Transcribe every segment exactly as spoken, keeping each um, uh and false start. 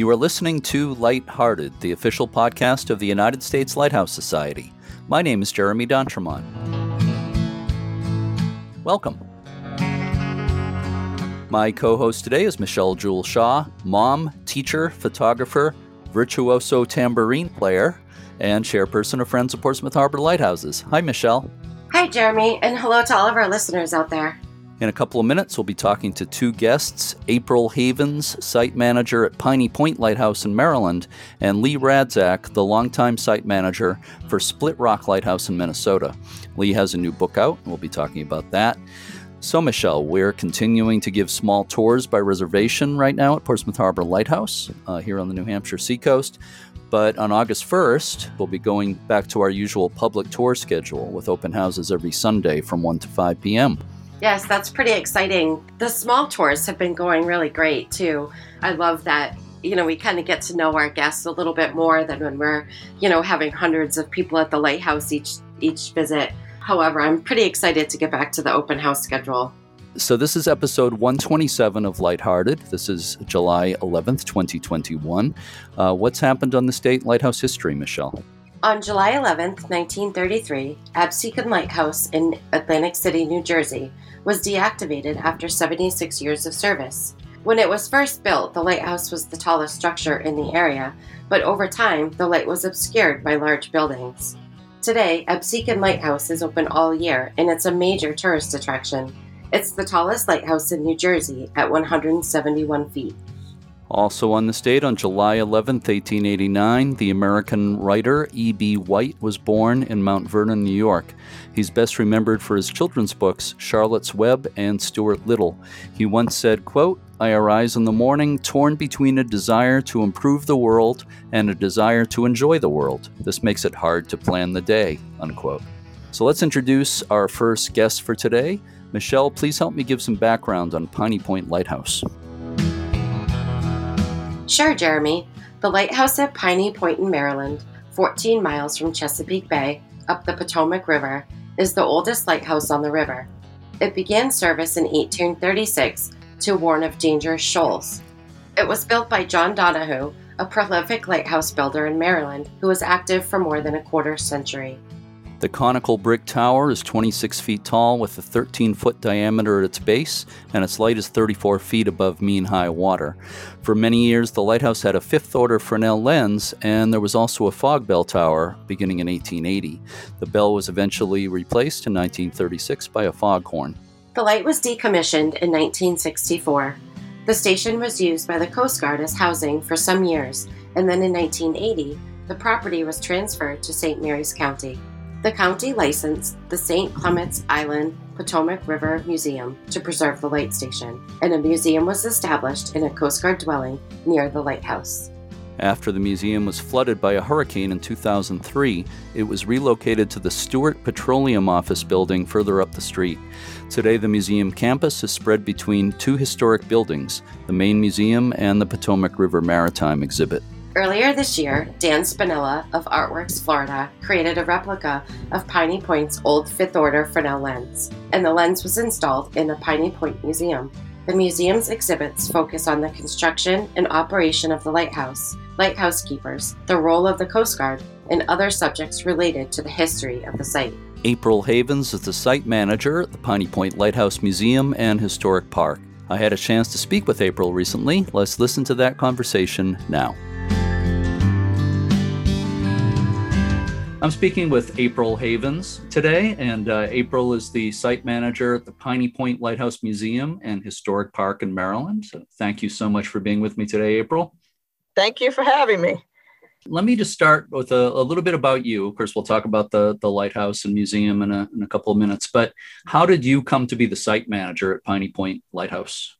You are listening to Lighthearted, the official podcast of the United States Lighthouse Society. My name is Jeremy Dontremont. Welcome. My co-host today is Michelle Jewell-Shaw, mom, teacher, photographer, virtuoso tambourine player, and chairperson of Friends of Portsmouth Harbor Lighthouses. Hi, Michelle. Hi, Jeremy, and hello to all of our listeners out there. In a couple of minutes, we'll be talking to two guests, April Havens, site manager at Piney Point Lighthouse in Maryland, and Lee Radzak, the longtime site manager for Split Rock Lighthouse in Minnesota. Lee has a new book out, and we'll be talking about that. So, Michelle, we're continuing to give small tours by reservation right now at Portsmouth Harbor Lighthouse uh, here on the New Hampshire seacoast. But on August first, we'll be going back to our usual public tour schedule with open houses every Sunday from one to five p.m. Yes, that's pretty exciting. The small tours have been going really great, too. I love that, you know, we kind of get to know our guests a little bit more than when we're, you know, having hundreds of people at the lighthouse each each visit. However, I'm pretty excited to get back to the open house schedule. So this is episode one twenty-seven of Lighthearted. This is July eleventh, twenty twenty-one. Uh, what's happened on the state lighthouse history, Michelle? On July eleventh, nineteen thirty-three, Absecon Lighthouse in Atlantic City, New Jersey, was deactivated after seventy-six years of service. When it was first built, the lighthouse was the tallest structure in the area, but over time, the light was obscured by large buildings. Today, Absecon Lighthouse is open all year, and it's a major tourist attraction. It's the tallest lighthouse in New Jersey at one hundred seventy-one feet. Also on this date, on July eleventh, eighteen eighty-nine, the American writer E B. White was born in Mount Vernon, New York. He's best remembered for his children's books, Charlotte's Web and Stuart Little. He once said, quote, "I arise in the morning torn between a desire to improve the world and a desire to enjoy the world. This makes it hard to plan the day," unquote. So let's introduce our first guest for today. Michelle, please help me give some background on Piney Point Lighthouse. Sure, Jeremy. The lighthouse at Piney Point in Maryland, fourteen miles from Chesapeake Bay, up the Potomac River, is the oldest lighthouse on the river. It began service in eighteen thirty-six to warn of dangerous shoals. It was built by John Donahoo, a prolific lighthouse builder in Maryland who was active for more than a quarter century. The conical brick tower is twenty-six feet tall with a thirteen-foot diameter at its base, and its light is thirty-four feet above mean high water. For many years, the lighthouse had a fifth-order Fresnel lens, and there was also a fog bell tower beginning in eighteen eighty. The bell was eventually replaced in nineteen thirty-six by a foghorn. The light was decommissioned in nineteen sixty-four. The station was used by the Coast Guard as housing for some years, and then in nineteen eighty, the property was transferred to Saint Mary's County. The county licensed the Saint Clements Island Potomac River Museum to preserve the light station, and a museum was established in a Coast Guard dwelling near the lighthouse. After the museum was flooded by a hurricane in two thousand three, it was relocated to the Stewart Petroleum Office building further up the street. Today, the museum campus is spread between two historic buildings, the main museum and the Potomac River Maritime exhibit. Earlier this year, Dan Spinella of Artworks Florida created a replica of Piney Point's old fifth-order Fresnel lens, and the lens was installed in the Piney Point Museum. The museum's exhibits focus on the construction and operation of the lighthouse, lighthouse keepers, the role of the Coast Guard, and other subjects related to the history of the site. April Havens is the site manager at the Piney Point Lighthouse Museum and Historic Park. I had a chance to speak with April recently. Let's listen to that conversation now. I'm speaking with April Havens today, and uh, April is the site manager at the Piney Point Lighthouse Museum and Historic Park in Maryland. So thank you so much for being with me today, April. Thank you for having me. Let me just start with a, a little bit about you. Of course, we'll talk about the, the lighthouse and museum in a, in a couple of minutes, but how did you come to be the site manager at Piney Point Lighthouse?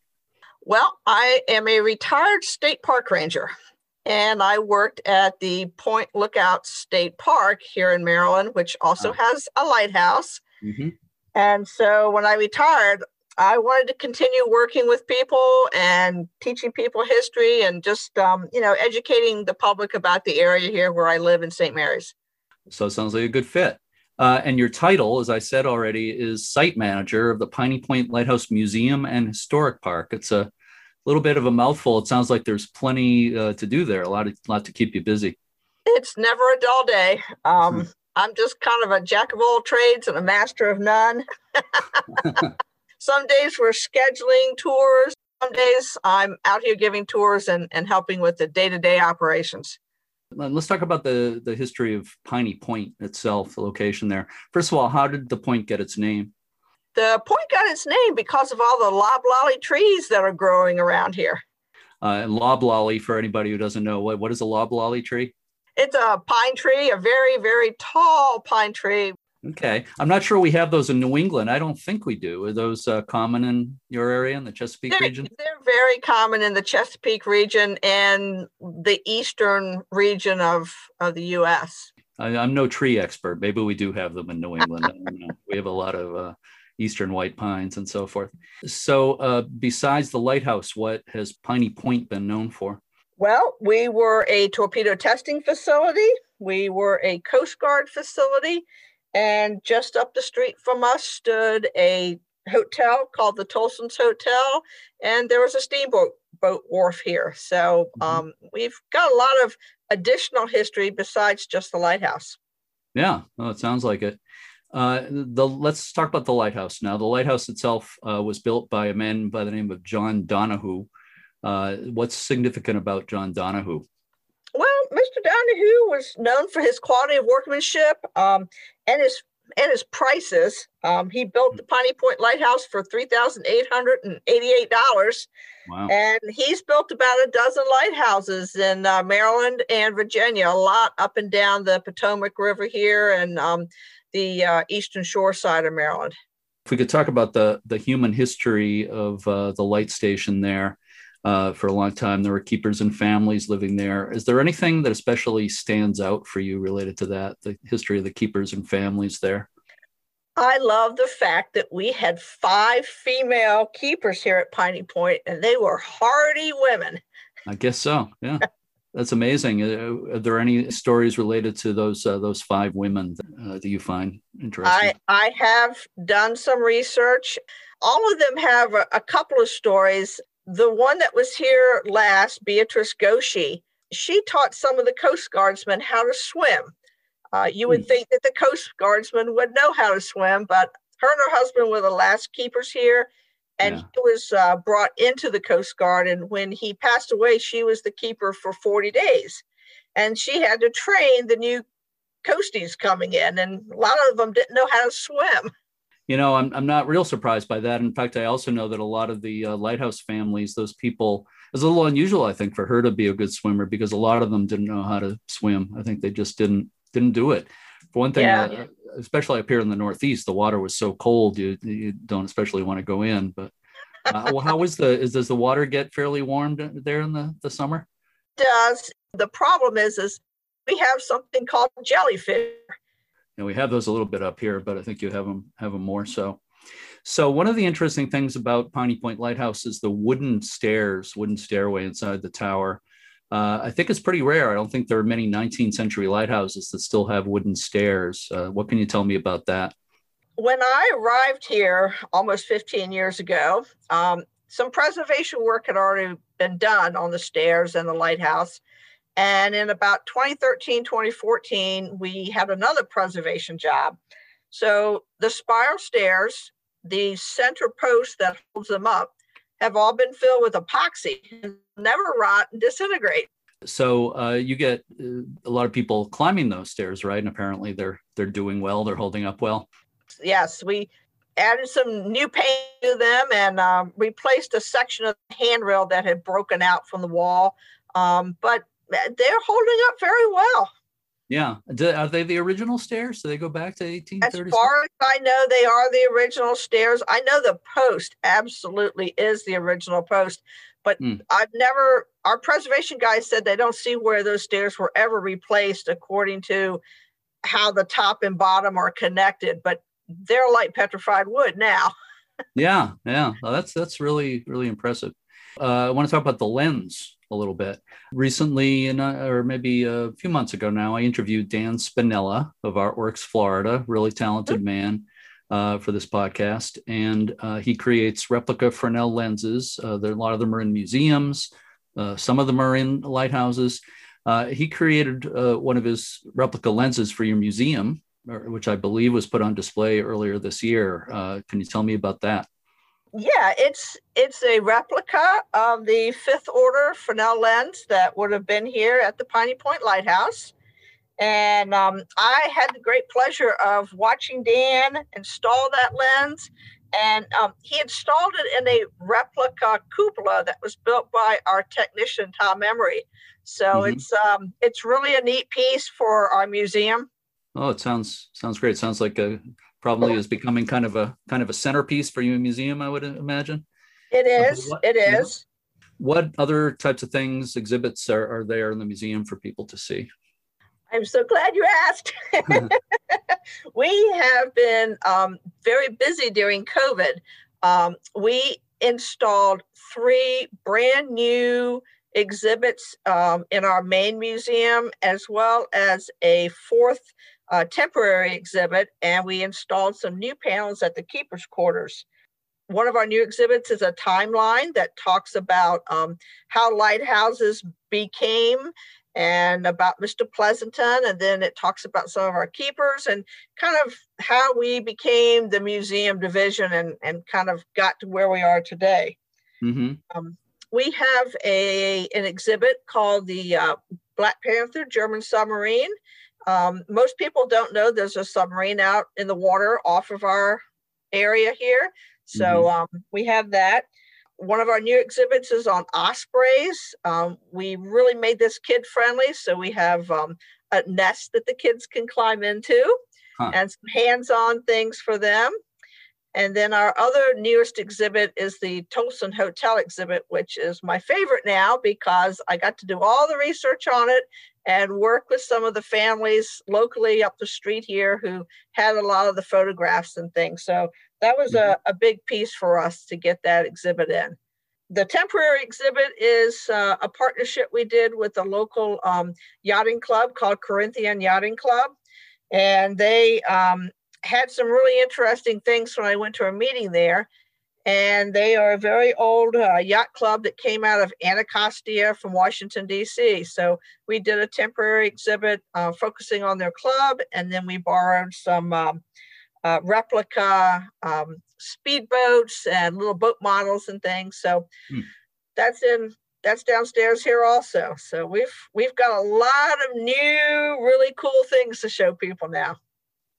Well, I am a retired state park ranger. And I worked at the Point Lookout State Park here in Maryland, which also has a lighthouse. Mm-hmm. And so when I retired, I wanted to continue working with people and teaching people history and just, um, you know, educating the public about the area here where I live in Saint Mary's. So it sounds like a good fit. Uh, and your title, as I said already, is site manager of the Piney Point Lighthouse Museum and Historic Park. It's a little bit of a mouthful. It sounds like there's plenty uh, to do there, a lot, of, lot to keep you busy. It's never a dull day. Um, I'm just kind of a jack of all trades and a master of none. Some days we're scheduling tours. Some days I'm out here giving tours and, and helping with the day-to-day operations. Let's talk about the, the history of Piney Point itself, the location there. First of all, how did the point get its name? The point got its name because of all the loblolly trees that are growing around here. Uh, and loblolly, for anybody who doesn't know, what, what is a loblolly tree? It's a pine tree, a very, very tall pine tree. Okay. I'm not sure we have those in New England. I don't think we do. Are those uh, common in your area, in the Chesapeake they're, region? They're very common in the Chesapeake region and the eastern region of, of the U S I, I'm no tree expert. Maybe we do have them in New England. I don't know. We have a lot of uh, eastern white pines and so forth. So uh, besides the lighthouse, what has Piney Point been known for? Well, we were a torpedo testing facility. We were a Coast Guard facility. And just up the street from us stood a hotel called the Tolson's Hotel, and there was a steamboat boat wharf here. So um, we've got a lot of additional history besides just the lighthouse. Yeah, well, it sounds like it. Uh, the, let's talk about the lighthouse now. The lighthouse itself uh, was built by a man by the name of John Donahoo. Uh, what's significant about John Donahoo? Well, Mister Donahoo was known for his quality of workmanship um, and his and his prices. Um, he built the Piney Point Lighthouse for three thousand eight hundred eighty-eight dollars. Wow. And he's built about a dozen lighthouses in uh, Maryland and Virginia, a lot up and down the Potomac River here and um, the uh, eastern shore side of Maryland. If we could talk about the, the human history of uh, the light station there. Uh, for a long time, there were keepers and families living there. Is there anything that especially stands out for you related to that, the history of the keepers and families there? I love the fact that we had five female keepers here at Piney Point, and they were hardy women. I guess so. Yeah, that's amazing. Are there any stories related to those uh, those five women uh, that you find interesting? I, I have done some research. All of them have a, a couple of stories. The one that was here last, Beatrice Goshi, she taught some of the Coast Guardsmen how to swim. Uh, you would think that the Coast Guardsmen would know how to swim, but her and her husband were the last keepers here, and yeah. He was uh, brought into the Coast Guard, and when he passed away, she was the keeper for forty days, and she had to train the new coasties coming in, and a lot of them didn't know how to swim. You know, I'm I'm not real surprised by that. In fact, I also know that a lot of the uh, lighthouse families, those people, it's a little unusual, I think, for her to be a good swimmer because a lot of them didn't know how to swim. I think they just didn't didn't do it. For one thing, yeah. uh, especially up here in the Northeast, the water was so cold, you you don't especially want to go in. But uh, well, how is the is does the water get fairly warm there in the the summer? It does. The problem is is we have something called jellyfish. And we have those a little bit up here, but I think you have them have them more so. So one of the interesting things about Piney Point Lighthouse is the wooden stairs, wooden stairway inside the tower. Uh, I think it's pretty rare. I don't think there are many nineteenth century lighthouses that still have wooden stairs. Uh, what can you tell me about that? When I arrived here almost fifteen years ago, um, some preservation work had already been done on the stairs and the lighthouse. And in about twenty thirteen, twenty fourteen, we had another preservation job. So the spiral stairs, the center post that holds them up, have all been filled with epoxy and never rot and disintegrate. So uh, you get uh, a lot of people climbing those stairs, right? And apparently they're they're doing well. They're holding up well. Yes, we added some new paint to them and um, replaced a section of the handrail that had broken out from the wall. Um, but they're holding up very well. Yeah. Are they the original stairs? Do they go back to eighteen thirty-six? As far as I know, they are the original stairs. I know the post absolutely is the original post, but mm. I've never, our preservation guy said they don't see where those stairs were ever replaced according to how the top and bottom are connected, but they're like petrified wood now. Yeah. Yeah. Well, that's, that's really, really impressive. Uh, I want to talk about the lens a little bit. Recently, in a, or maybe a few months ago now, I interviewed Dan Spinella of Artworks Florida, really talented man. uh, for this podcast. And uh, he creates replica Fresnel lenses. Uh, there, a lot of them are in museums. Uh, some of them are in lighthouses. Uh, he created uh, one of his replica lenses for your museum, which I believe was put on display earlier this year. Uh, can you tell me about that? Yeah, it's it's a replica of the fifth order Fresnel lens that would have been here at the Piney Point Lighthouse. And um, I had the great pleasure of watching Dan install that lens. And um, he installed it in a replica cupola that was built by our technician, Tom Emery. So mm-hmm. it's um, it's really a neat piece for our museum. Oh, it sounds sounds great. It sounds like a probably is becoming kind of a kind of a centerpiece for your museum, I would imagine. It is. What, it is. What other types of things, exhibits are, are there in the museum for people to see? I'm so glad you asked. We have been um, very busy during COVID. Um, we installed three brand new exhibits um, in our main museum, as well as a fourth uh, temporary exhibit, and we installed some new panels at the keeper's quarters. One of our new exhibits is a timeline that talks about um, how lighthouses became and about Mister Pleasanton, and then it talks about some of our keepers and kind of how we became the museum division and, and kind of got to where we are today. Mm-hmm. Um, we have a an exhibit called the uh, Black Panther German Submarine. Um, most people don't know there's a submarine out in the water off of our area here. So mm-hmm. um, we have that. One of our new exhibits is on ospreys. Um, we really made this kid friendly. So we have um, a nest that the kids can climb into huh. and some hands-on things for them. And then our other newest exhibit is the Tolson Hotel exhibit, which is my favorite now because I got to do all the research on it and work with some of the families locally up the street here who had a lot of the photographs and things. So that was a, a big piece for us to get that exhibit in. The temporary exhibit is uh, a partnership we did with a local um, yachting club called Corinthian Yachting Club. And they um, had some really interesting things when I went to a meeting there. And they are a very old uh, yacht club that came out of Anacostia from Washington, D C. So we did a temporary exhibit uh, focusing on their club. And then we borrowed some um, uh, replica um, speedboats and little boat models and things. So hmm. that's in that's downstairs here also. So we've we've got a lot of new, really cool things to show people now.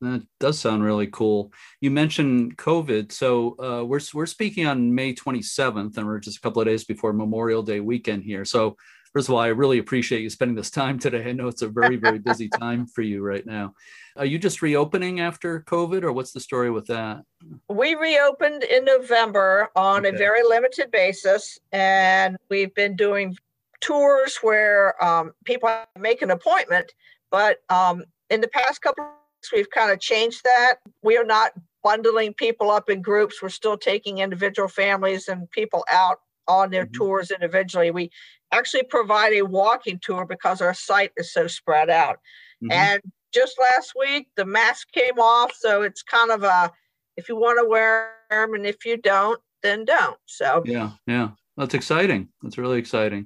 That does sound really cool. You mentioned COVID. So uh, we're, we're speaking on May twenty-seventh, and we're just a couple of days before Memorial Day weekend here. So first of all, I really appreciate you spending this time today. I know it's a very, very busy time for you right now. Are you just reopening after COVID, or what's the story with that? We reopened in November on okay. a very limited basis, and we've been doing tours where um, people make an appointment. But um, in the past couple of we've kind of changed that. We are not bundling people up in groups. We're still taking individual families and people out on their mm-hmm. tours individually. We actually provide a walking tour because our site is so spread out. Mm-hmm. And just last week, the mask came off. So it's kind of a, if you want to wear them and if you don't, then don't. So yeah, yeah, that's exciting. That's really exciting.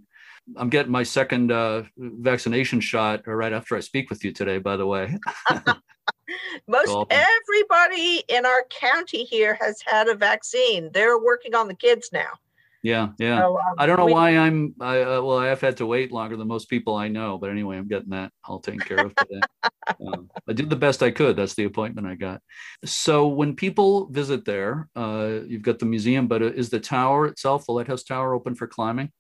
I'm getting my second uh, vaccination shot right after I speak with you today, by the way. Most so everybody in our county here has had a vaccine. They're working on the kids now. Yeah, yeah. So, um, I don't know we, why I'm, I, uh, well, I've had to wait longer than most people I know. But anyway, I'm getting that all taken care of today. um, I did the best I could. That's the appointment I got. So when people visit there, uh, you've got the museum, but is the tower itself, the lighthouse tower, open for climbing?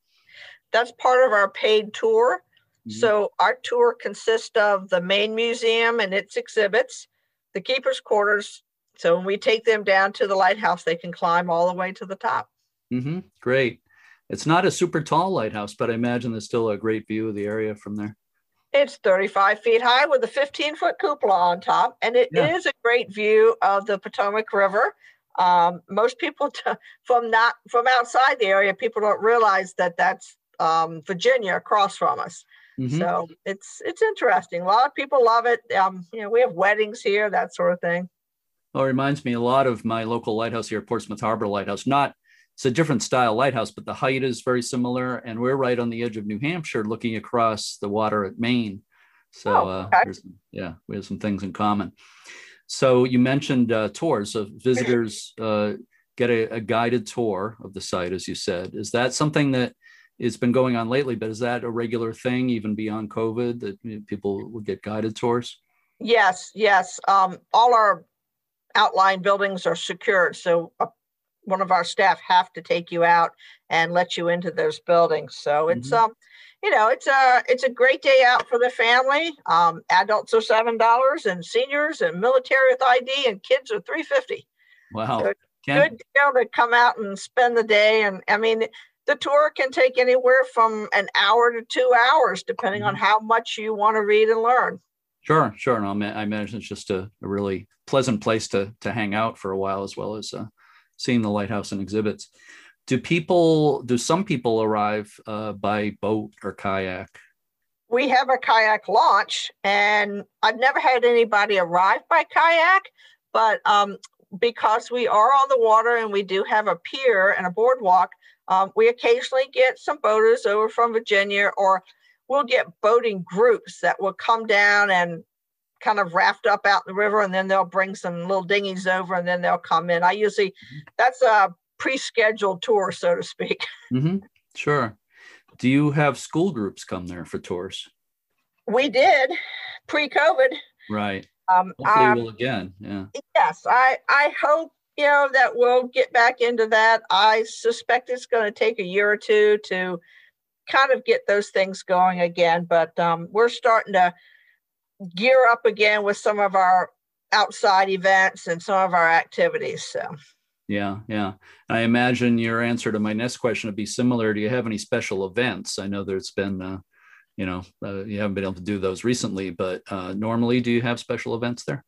That's part of our paid tour. Mm-hmm. So our tour consists of the main museum and its exhibits, the keeper's quarters. So when we take them down to the lighthouse, they can climb all the way to the top. Mm-hmm. Great. It's not a super tall lighthouse, but I imagine there's still a great view of the area from there. It's thirty-five feet high with a fifteen-foot cupola on top. And it yeah. is a great view of the Potomac River. Um, most people t- from not from outside the area, people don't realize that that's um Virginia across from us. Mm-hmm. So it's it's interesting. A lot of people love it. Um you know, we have weddings here, that sort of thing. Well, it reminds me a lot of my local lighthouse here, Portsmouth Harbor Lighthouse. Not, it's a different style lighthouse, but the height is very similar. And we're right on the edge of New Hampshire looking across the water at Maine. So oh, okay. uh, there's, yeah, we have some things in common. So you mentioned uh, tours, so visitors uh, get a, a guided tour of the site, as you said. Is that something that has been going on lately, but is that a regular thing even beyond COVID, that people will get guided tours? Yes, yes. Um, all our outline buildings are secured. So uh, one of our staff have to take you out and let you into those buildings. So it's, mm-hmm. um, you know, it's a, it's a great day out for the family. Um, adults are seven dollars and seniors and military with I D and kids are three fifty. Wow. So Ken? Good deal to come out and spend the day. And I mean, the tour can take anywhere from an hour to two hours, depending mm-hmm. on how much you want to read and learn. Sure, sure. And no, I imagine it's just a, a really pleasant place to, to hang out for a while, as well as uh, seeing the lighthouse and exhibits. Do people, do some people arrive uh, by boat or kayak? We have a kayak launch, and I've never had anybody arrive by kayak, but um, because we are on the water and we do have a pier and a boardwalk, um, we occasionally get some boaters over from Virginia, or we'll get boating groups that will come down and kind of raft up out in the river, and then they'll bring some little dinghies over and then they'll come in. I usually, that's a pre-scheduled tour, so to speak. Mm-hmm. Sure. Do you have school groups come there for tours? We did pre-COVID. Right. Um, Hopefully um, we'll again, yeah. Yes, I, I hope, you know, that we'll get back into that. I suspect it's going to take a year or two to kind of get those things going again, but um, we're starting to gear up again with some of our outside events and some of our activities. So, yeah, yeah. I imagine your answer to my next question would be similar. Do you have any special events? I know there's been, uh, you know, uh, you haven't been able to do those recently, but uh, normally, do you have special events there?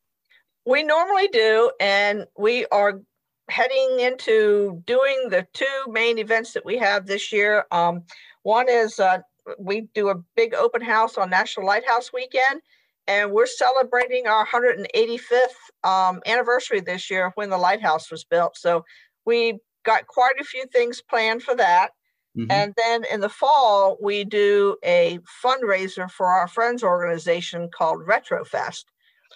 We normally do, and we are heading into doing the two main events that we have this year. Um, one is uh, we do a big open house on National Lighthouse Weekend, and we're celebrating our one hundred eighty-fifth um, anniversary this year when the lighthouse was built. So we got quite a few things planned for that. Mm-hmm. And then in the fall, we do a fundraiser for our friends organization called Retrofest.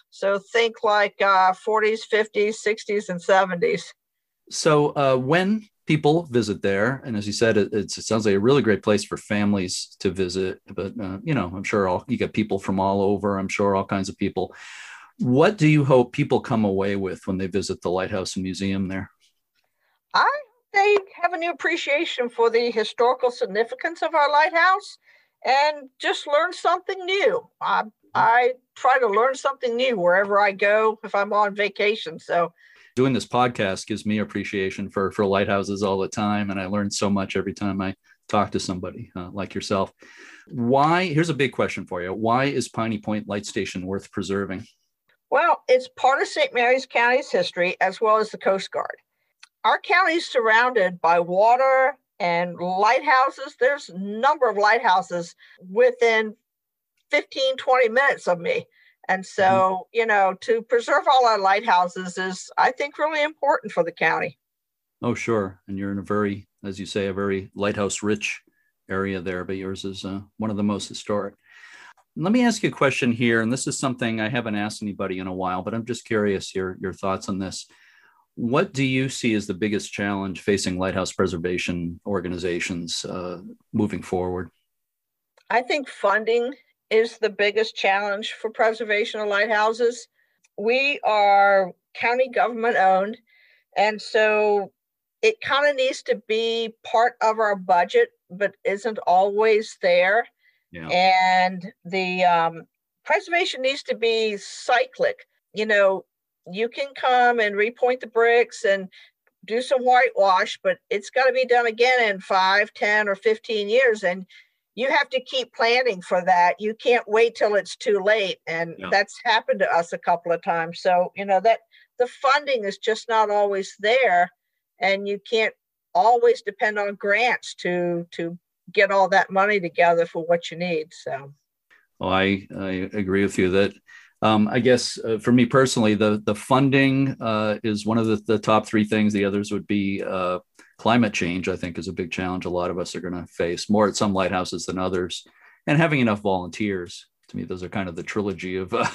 So think like uh, forties, fifties, sixties, and seventies. So uh, when people visit there, and as you said, it, it's, it sounds like a really great place for families to visit, but, uh, you know, I'm sure all, you get people from all over, I'm sure all kinds of people. What do you hope people come away with when they visit the lighthouse and museum there? I they have a new appreciation for the historical significance of our lighthouse and just learn something new. I, I try to learn something new wherever I go if I'm on vacation, so. Doing this podcast gives me appreciation for, for lighthouses all the time, and I learn so much every time I talk to somebody uh, like yourself. Why, here's a big question for you, why is Piney Point Light Station worth preserving? Well, it's part of Saint Mary's County's history, as well as the Coast Guard. Our county is surrounded by water and lighthouses. There's a number of lighthouses within fifteen, twenty minutes of me. And so, you know, to preserve all our lighthouses is, I think, really important for the county. Oh, sure. And you're in a very, as you say, a very lighthouse rich area there, but yours is uh, one of the most historic. Let me ask you a question here. And this is something I haven't asked anybody in a while, but I'm just curious your, your thoughts on this. What do you see as the biggest challenge facing lighthouse preservation organizations uh, moving forward? I think funding is the biggest challenge for preservation of lighthouses. We are county government owned, and so it kind of needs to be part of our budget, but isn't always there. Yeah. And the um, preservation needs to be cyclic. You know, you can come and repoint the bricks and do some whitewash, but it's got to be done again in five, ten, or fifteen years. And you have to keep planning for that. You can't wait till it's too late. And yeah. that's happened to us a couple of times. So, you know, that the funding is just not always there, and you can't always depend on grants to, to get all that money together for what you need. So. Well, I, I agree with you that Um, I guess uh, for me personally, the the funding uh, is one of the, the top three things. The others would be uh, climate change, I think, is a big challenge a lot of us are going to face, more at some lighthouses than others, and having enough volunteers. To me, those are kind of the trilogy of uh,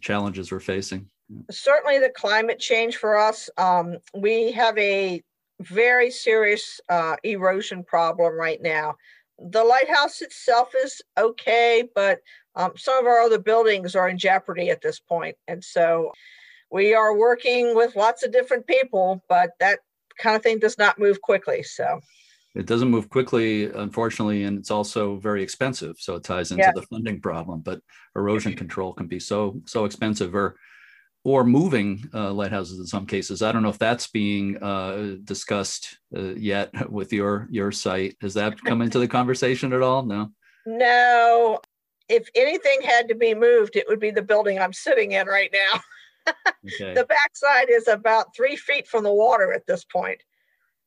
challenges we're facing. Certainly the climate change for us. Um, we have a very serious uh, erosion problem right now. The lighthouse itself is okay, but Um, some of our other buildings are in jeopardy at this point. And so we are working with lots of different people, but that kind of thing does not move quickly. So it doesn't move quickly, unfortunately, and it's also very expensive. So it ties into yeah. the funding problem, but erosion control can be so, so expensive, or, or moving uh, lighthouses in some cases. I don't know if that's being uh, discussed uh, yet with your, your site. Has that come into the conversation at all? No, no. If anything had to be moved, it would be the building I'm sitting in right now. Okay. The backside is about three feet from the water at this point.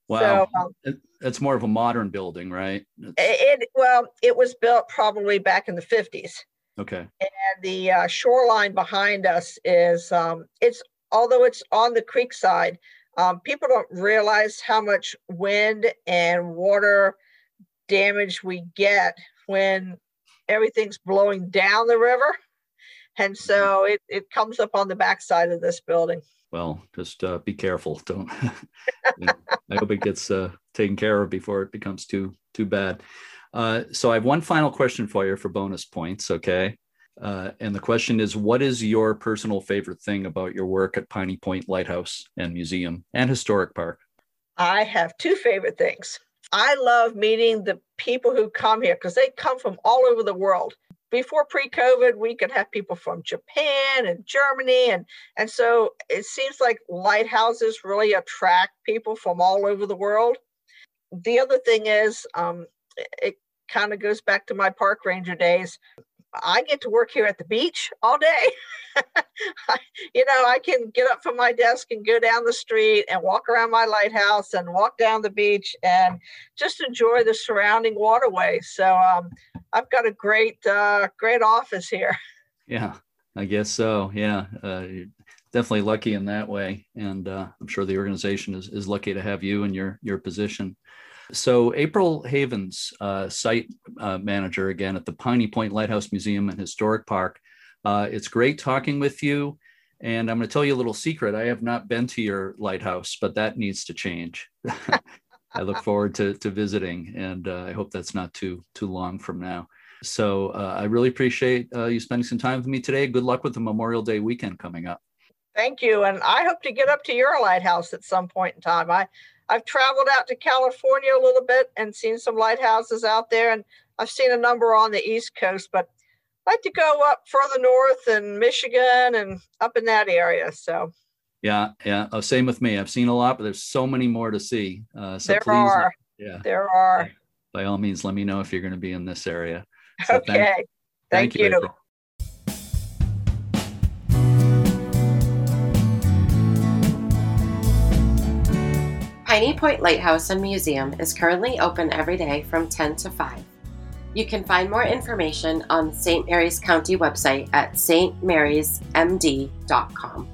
Wow. So, um, it's more of a modern building, right? It's... It Well, it was built probably back in the fifties. Okay. And the uh, shoreline behind us is, um, it's although it's on the creek side, um, people don't realize how much wind and water damage we get when everything's blowing down the river. And so it, it comes up on the backside of this building. Well, just uh, be careful. Don't. I hope it gets uh, taken care of before it becomes too, too bad. Uh, so I have one final question for you for bonus points. Okay. Uh, and the question is, what is your personal favorite thing about your work at Piney Point Lighthouse and Museum and Historic Park? I have two favorite things. I love meeting the people who come here because they come from all over the world. Before pre-COVID, we could have people from Japan and Germany. And, and so it seems like lighthouses really attract people from all over the world. The other thing is, um, it kind of goes back to my park ranger days. I get to work here at the beach all day. I, you know, I can get up from my desk and go down the street and walk around my lighthouse and walk down the beach and just enjoy the surrounding waterway. So um, I've got a great, uh, great office here. Yeah, I guess so. Yeah, uh, you're definitely lucky in that way. And uh, I'm sure the organization is, is lucky to have you in your, your position. So April Havens, uh, site uh, manager again at the Piney Point Lighthouse Museum and Historic Park. Uh, it's great talking with you. And I'm going to tell you a little secret. I have not been to your lighthouse, but that needs to change. I look forward to, to visiting, and uh, I hope that's not too, too long from now. So uh, I really appreciate uh, you spending some time with me today. Good luck with the Memorial Day weekend coming up. Thank you. And I hope to get up to your lighthouse at some point in time. I I've traveled out to California a little bit and seen some lighthouses out there, and I've seen a number on the East Coast, but I'd like to go up further north and Michigan and up in that area. So, yeah, yeah. Oh, same with me. I've seen a lot, but there's so many more to see. Uh, so there please, are. Yeah, there are. By all means, let me know if you're going to be in this area. So okay. Thank, thank, thank you. you. Piney Point Lighthouse and Museum is currently open every day from ten to five. You can find more information on the Saint Mary's County website at s t marys m d dot com.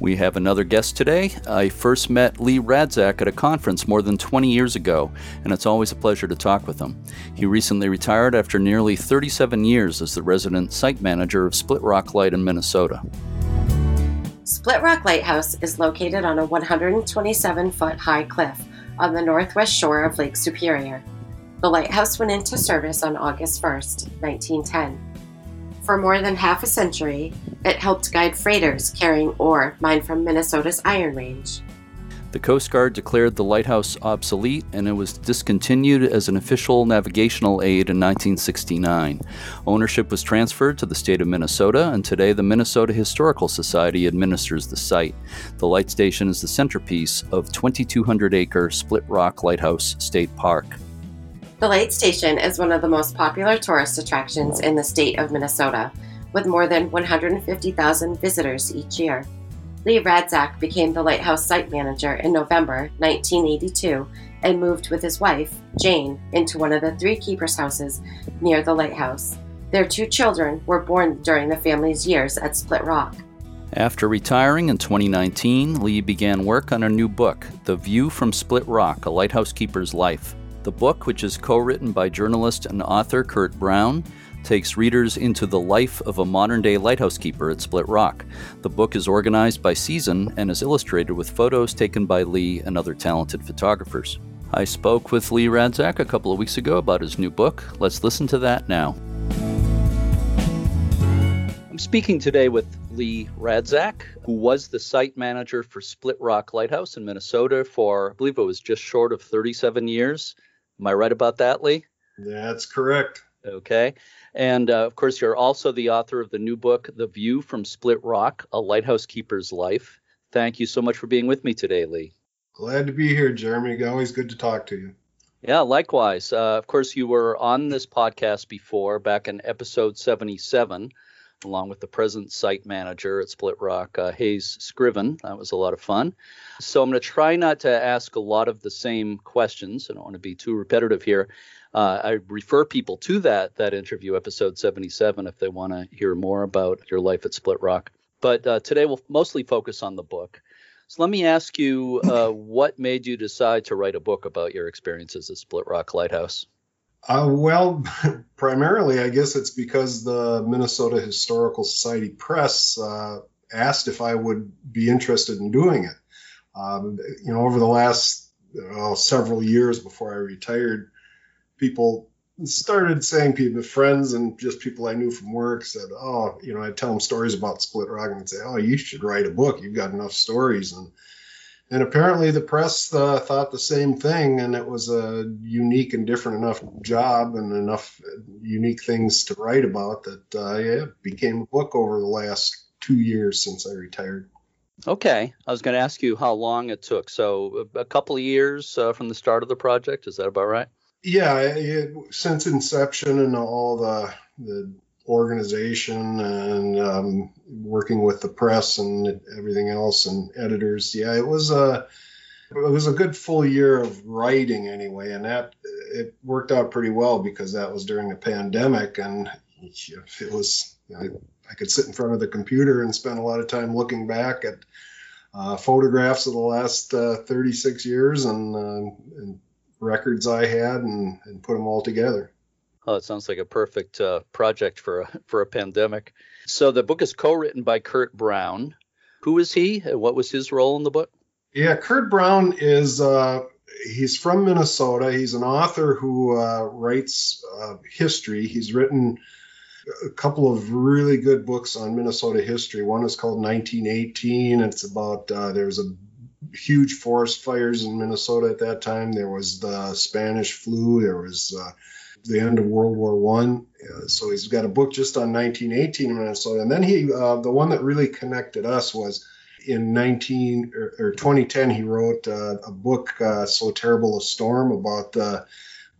We have another guest today. I first met Lee Radzak at a conference more than twenty years ago, and it's always a pleasure to talk with him. He recently retired after nearly thirty-seven years as the resident site manager of Split Rock Light in Minnesota. Split Rock Lighthouse is located on a one hundred twenty-seven foot high cliff on the northwest shore of Lake Superior. The lighthouse went into service on August first, nineteen ten. For more than half a century, it helped guide freighters carrying ore mined from Minnesota's Iron Range. The Coast Guard declared the lighthouse obsolete, and it was discontinued as an official navigational aid in nineteen sixty-nine. Ownership was transferred to the state of Minnesota, and today the Minnesota Historical Society administers the site. The light station is the centerpiece of twenty-two hundred acre Split Rock Lighthouse State Park. The light station is one of the most popular tourist attractions in the state of Minnesota, with more than one hundred fifty thousand visitors each year. Lee Radzak became the lighthouse site manager in November nineteen eighty-two and moved with his wife, Jane, into one of the three keepers' houses near the lighthouse. Their two children were born during the family's years at Split Rock. After retiring in twenty nineteen, Lee began work on a new book, The View from Split Rock: A Lighthouse Keeper's Life. The book, which is co-written by journalist and author Kurt Brown, takes readers into the life of a modern-day lighthouse keeper at Split Rock. The book is organized by season and is illustrated with photos taken by Lee and other talented photographers. I spoke with Lee Radzak a couple of weeks ago about his new book. Let's listen to that now. I'm speaking today with Lee Radzak, who was the site manager for Split Rock Lighthouse in Minnesota for, I believe it was just short of thirty-seven years. Am I right about that, Lee? That's correct. Okay. And, uh, of course, you're also the author of the new book, The View from Split Rock, A Lighthouse Keeper's Life. Thank you so much for being with me today, Lee. Glad to be here, Jeremy. Always good to talk to you. Yeah, likewise. Uh, of course, you were on this podcast before, back in episode seventy-seven, along with the present site manager at Split Rock, uh, Hayes Scriven. That was a lot of fun. So I'm going to try not to ask a lot of the same questions. I don't want to be too repetitive here. Uh, I refer people to that that interview, episode seventy-seven, if they want to hear more about your life at Split Rock. But uh, today we'll mostly focus on the book. So let me ask you, uh, what made you decide to write a book about your experiences at Split Rock Lighthouse? Uh, well, primarily, I guess it's because the Minnesota Historical Society Press uh, asked if I would be interested in doing it. Um, you know, over the last uh, several years before I retired, people started saying, people, friends and just people I knew from work said, oh, you know, I'd tell them stories about Split Rock and I'd say, oh, you should write a book. You've got enough stories. And and apparently the press uh, thought the same thing. And it was a unique and different enough job and enough unique things to write about that uh, yeah, it became a book over the last two years since I retired. Okay. I was going to ask you how long it took. So a couple of years uh, from the start of the project. Is that about right? Yeah, it, since inception and all the the organization and um, working with the press and everything else and editors, yeah, it was a it was a good full year of writing anyway, and that it worked out pretty well because that was during the pandemic, and it was you know, I could sit in front of the computer and spend a lot of time looking back at uh, photographs of the last uh, thirty-six years and uh, and. records I had and, and put them all together. Oh, it sounds like a perfect uh, project for a, for a pandemic. So the book is co-written by Kurt Brown. Who is he? What was his role in the book? Yeah, Kurt Brown is, uh, he's from Minnesota. He's an author who uh, writes uh, history. He's written a couple of really good books on Minnesota history. One is called nineteen eighteen. It's about, uh, there's a huge forest fires in Minnesota at that time. There was the Spanish flu. There was uh, the end of World War One. Uh, so he's got a book just on nineteen eighteen in Minnesota. And then he, uh, the one that really connected us was in nineteen or, or twenty ten. He wrote uh, a book, uh, "So Terrible a Storm," about the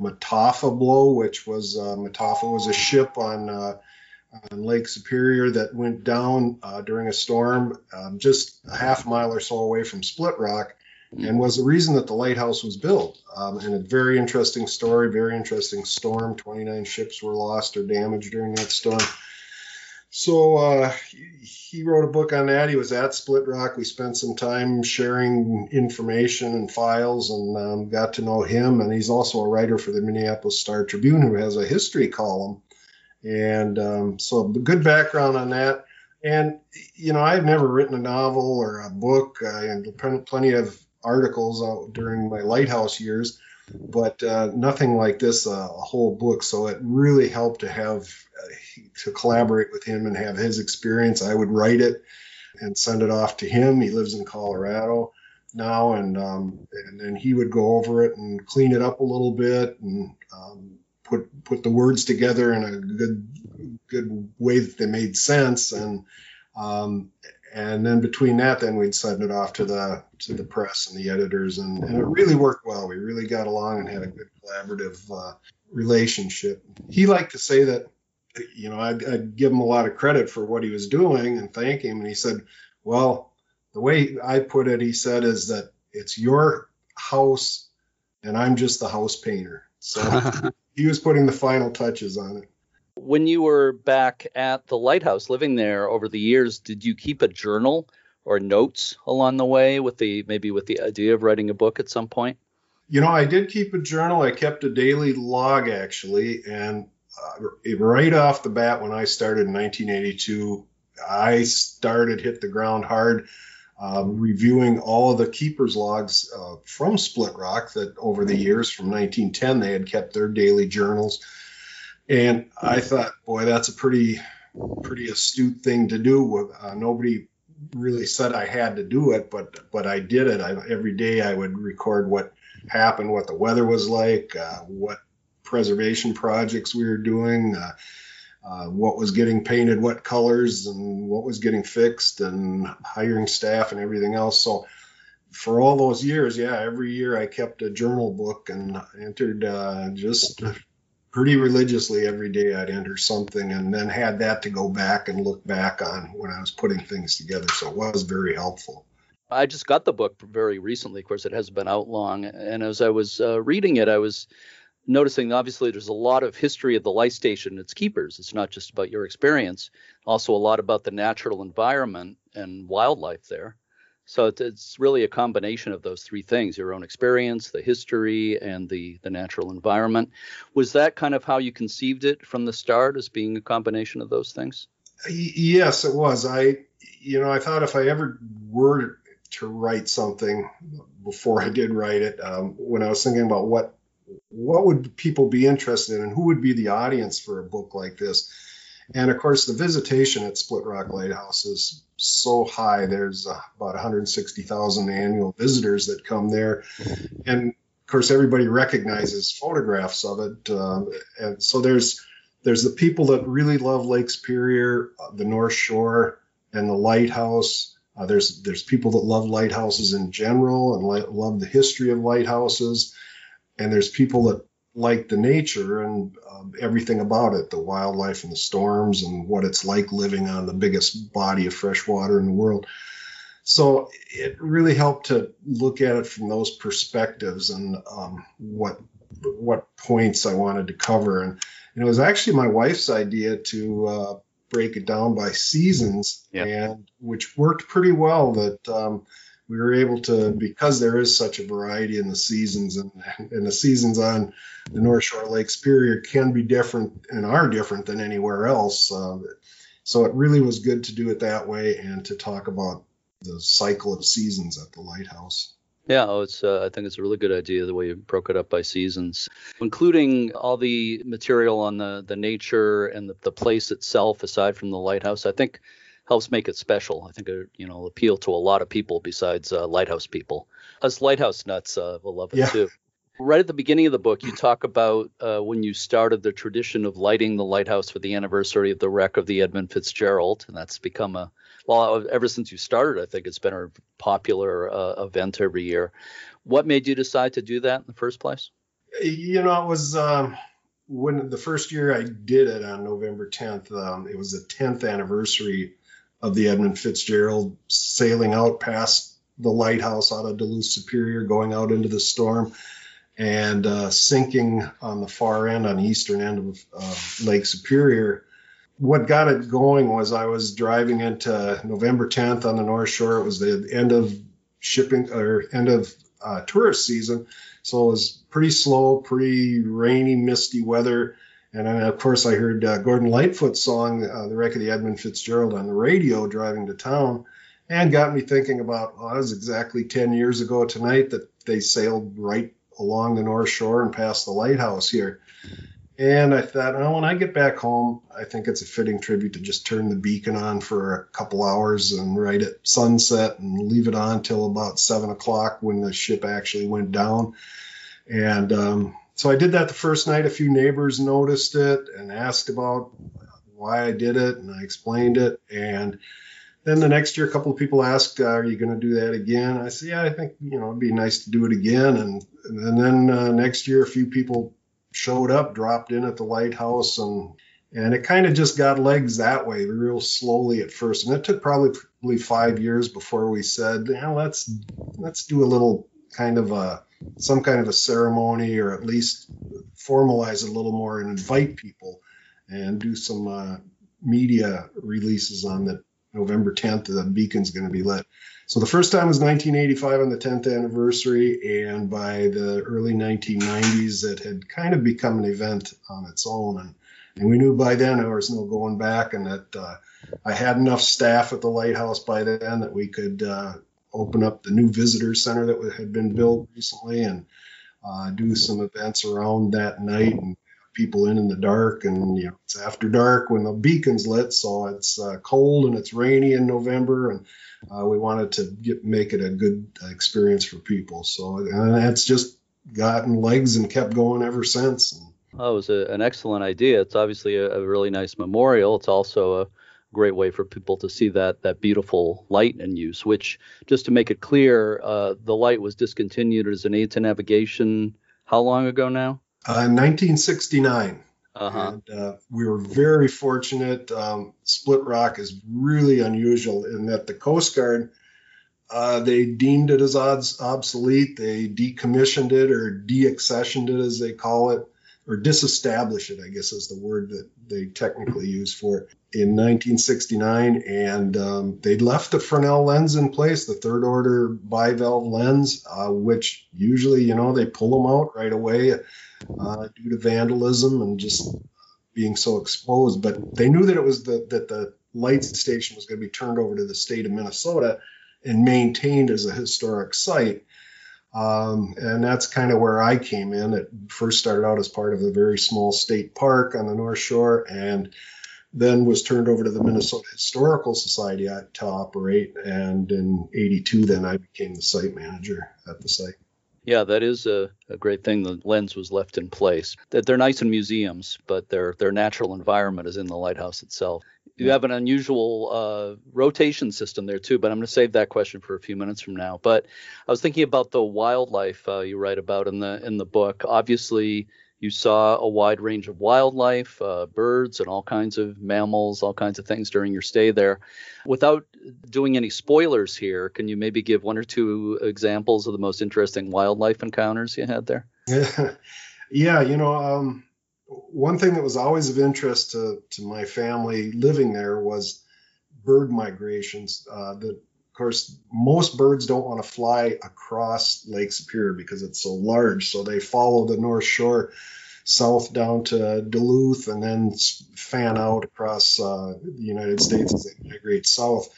Mataafa blow, which was uh, Mataafa was a ship on uh, on Lake Superior that went down uh, during a storm um, just a half mile or so away from Split Rock and was the reason that the lighthouse was built. Um, and a very interesting story, very interesting storm. twenty-nine ships were lost or damaged during that storm. So uh, he wrote a book on that. He was at Split Rock. We spent some time sharing information and files and um, got to know him. And he's also a writer for the Minneapolis Star Tribune who has a history column. And um, so good background on that. And, you know, I've never written a novel or a book uh, and plenty of articles out during my lighthouse years, but uh, nothing like this, uh, a whole book. So it really helped to have uh, to collaborate with him and have his experience. I would write it and send it off to him. He lives in Colorado now. And, um, and then he would go over it and clean it up a little bit and, um, Put, put the words together in a good good way that they made sense, and um, and then between that, then we'd send it off to the to the press and the editors, and, and it really worked well. We really got along and had a good collaborative uh, relationship. He liked to say that, you know, I'd, I'd give him a lot of credit for what he was doing and thank him, and he said, well, the way I put it, he said, is that it's your house, and I'm just the house painter. So. He was putting the final touches on it. When you were back at the lighthouse living there over the years, did you keep a journal or notes along the way with the maybe with the idea of writing a book at some point? You know, I did keep a journal. I kept a daily log, actually. And uh, right off the bat, when I started in nineteen eighty-two, I started hit the ground hard um, reviewing all of the keepers' logs uh, from Split Rock that over the years from nineteen ten, they had kept their daily journals. And I thought, boy, that's a pretty, pretty astute thing to do. Uh, nobody really said I had to do it, but but I did it. I, every day I would record what happened, what the weather was like, uh, what preservation projects we were doing, uh, uh, what was getting painted, what colors, and what was getting fixed, and hiring staff and everything else. So for all those years, yeah, every year I kept a journal book and entered uh, just... pretty religiously every day I'd enter something and then had that to go back and look back on when I was putting things together. So it was very helpful. I just got the book very recently. Of course, it hasn't been out long. And as I was uh, reading it, I was noticing, obviously, there's a lot of history of the light station and its keepers. It's not just about your experience, also a lot about the natural environment and wildlife there. So it's really a combination of those three things, your own experience, the history, and the, the natural environment. Was that kind of how you conceived it from the start, as being a combination of those things? Yes, it was. I, you know, I thought if I ever were to write something before I did write it, um, when I was thinking about what, what would people be interested in and who would be the audience for a book like this. And, of course, the visitation at Split Rock Lighthouse is so high. There's about one hundred sixty thousand annual visitors that come there. And, of course, everybody recognizes photographs of it. Um, and so there's there's the people that really love Lake Superior, uh, the North Shore, and the lighthouse. Uh, there's, there's people that love lighthouses in general and li- love the history of lighthouses. And there's people that like the nature and uh, everything about it, the wildlife and the storms and what it's like living on the biggest body of fresh water in the world. So it really helped to look at it from those perspectives and um, what what points I wanted to cover. And, and it was actually my wife's idea to uh, break it down by seasons, yeah. and which worked pretty well. That um, we were able to, because there is such a variety in the seasons, and, and the seasons on the North Shore Lake Superior can be different and are different than anywhere else. Uh, so it really was good to do it that way and to talk about the cycle of seasons at the lighthouse. Yeah, oh, it's. Uh, I think it's a really good idea, the way you broke it up by seasons, including all the material on the, the nature and the, the place itself, aside from the lighthouse. I think helps make it special. I think it, you know, appeal to a lot of people besides uh, lighthouse people. Us lighthouse nuts uh, will love it yeah. too. Right at the beginning of the book, you talk about uh, when you started the tradition of lighting the lighthouse for the anniversary of the wreck of the Edmund Fitzgerald, and that's become a well ever since you started. I think it's been a popular uh, event every year. What made you decide to do that in the first place? You know, it was. Um... When the first year I did it on November tenth, um, it was the tenth anniversary of the Edmund Fitzgerald sailing out past the lighthouse out of Duluth, Superior, going out into the storm and uh, sinking on the far end, on the eastern end of uh, Lake Superior. What got it going was I was driving into November tenth on the North Shore. It was the end of shipping or end of uh, tourist season. So it was pretty slow, pretty rainy, misty weather. And then, of course, I heard uh, Gordon Lightfoot's song, uh, The Wreck of the Edmund Fitzgerald, on the radio driving to town, and got me thinking about, well, it was exactly ten years ago tonight that they sailed right along the North Shore and past the lighthouse here. And I thought, oh, when I get back home, I think it's a fitting tribute to just turn the beacon on for a couple hours and right at sunset and leave it on till about seven o'clock when the ship actually went down. And um, so I did that the first night. A few neighbors noticed it and asked about why I did it, and I explained it. And then the next year, a couple of people asked, uh, are you going to do that again? I said, yeah, I think, you know, it'd be nice to do it again. And, and then uh, next year, a few people showed up, dropped in at the lighthouse, and and it kind of just got legs that way, real slowly at first. And it took probably five years before we said, yeah, let's let's do a little kind of a some kind of a ceremony, or at least formalize it a little more and invite people and do some uh, media releases on the November tenth. The beacon's going to be lit. So the first time was nineteen eighty-five on the tenth anniversary, and by the early nineteen nineties, it had kind of become an event on its own. And, and we knew by then there was no going back, and that uh, I had enough staff at the lighthouse by then that we could uh, open up the new visitor center that had been built recently and uh, do some events around that night and have people in in the dark. And you know, it's after dark when the beacon's lit, so it's uh, cold and it's rainy in November, and uh, we wanted to get, make it a good experience for people. So and that's just gotten legs and kept going ever since. And, oh, it was a, an excellent idea. It's obviously a, a really nice memorial. It's also a great way for people to see that that beautiful light in use, which, just to make it clear, uh, the light was discontinued as an aid to navigation how long ago now? Uh, nineteen sixty-nine. Uh-huh. And, uh, we were very fortunate. Um, Split Rock is really unusual in that the Coast Guard, uh, they deemed it as obsolete. They decommissioned it, or deaccessioned it as they call it, or disestablish it, I guess is the word that they technically use for it, in nineteen sixty-nine. And um, they left the Fresnel lens in place, the third order bivalve lens, uh, which usually, you know, they pull them out right away uh, due to vandalism and just being so exposed. But they knew that it was the, that the light station was going to be turned over to the state of Minnesota and maintained as a historic site. Um, and that's kind of where I came in. It first started out as part of a very small state park on the North Shore, and then was turned over to the Minnesota Historical Society to operate. And in eighty-two, then I became the site manager at the site. Yeah, that is a, a great thing. The lens was left in place. They're nice in museums, but their their natural environment is in the lighthouse itself. You have an unusual uh, rotation system there, too, but I'm going to save that question for a few minutes from now. But I was thinking about the wildlife uh, you write about in the in the book. Obviously, you saw a wide range of wildlife, uh, birds and all kinds of mammals, all kinds of things during your stay there. Without doing any spoilers here, can you maybe give one or two examples of the most interesting wildlife encounters you had there? Yeah, yeah you know... Um... One thing that was always of interest to, to my family living there was bird migrations. Uh, the, of course, most birds don't want to fly across Lake Superior because it's so large. So they follow the North Shore south down to Duluth and then fan out across uh, the United States as they migrate south.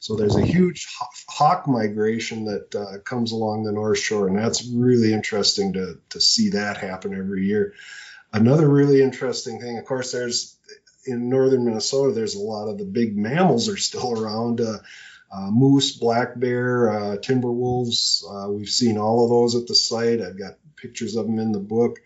So there's a huge hawk migration that uh, comes along the North Shore, and that's really interesting to, to see that happen every year. Another really interesting thing, of course, there's in northern Minnesota, there's a lot of the big mammals are still around. Uh, uh, moose, black bear, uh, timber wolves. Uh, we've seen all of those at the site. I've got pictures of them in the book.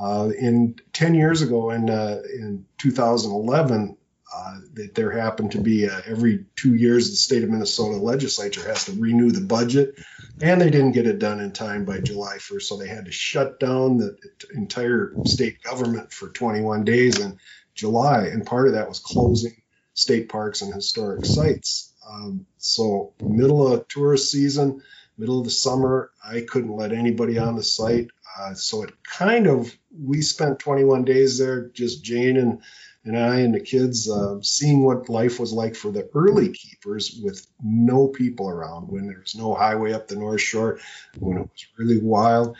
Uh, in ten years ago, in uh, in two thousand eleven, uh, that there happened to be uh, every two years the state of Minnesota legislature has to renew the budget, and they didn't get it done in time by July first, so they had to shut down the entire state government for twenty-one days in July, and part of that was closing state parks and historic sites. Um, so middle of tourist season, middle of the summer, I couldn't let anybody on the site, uh, so it kind of, we spent twenty-one days there, just Jane and and I and the kids, uh, seeing what life was like for the early keepers with no people around, when there was no highway up the North Shore, when it was really wild.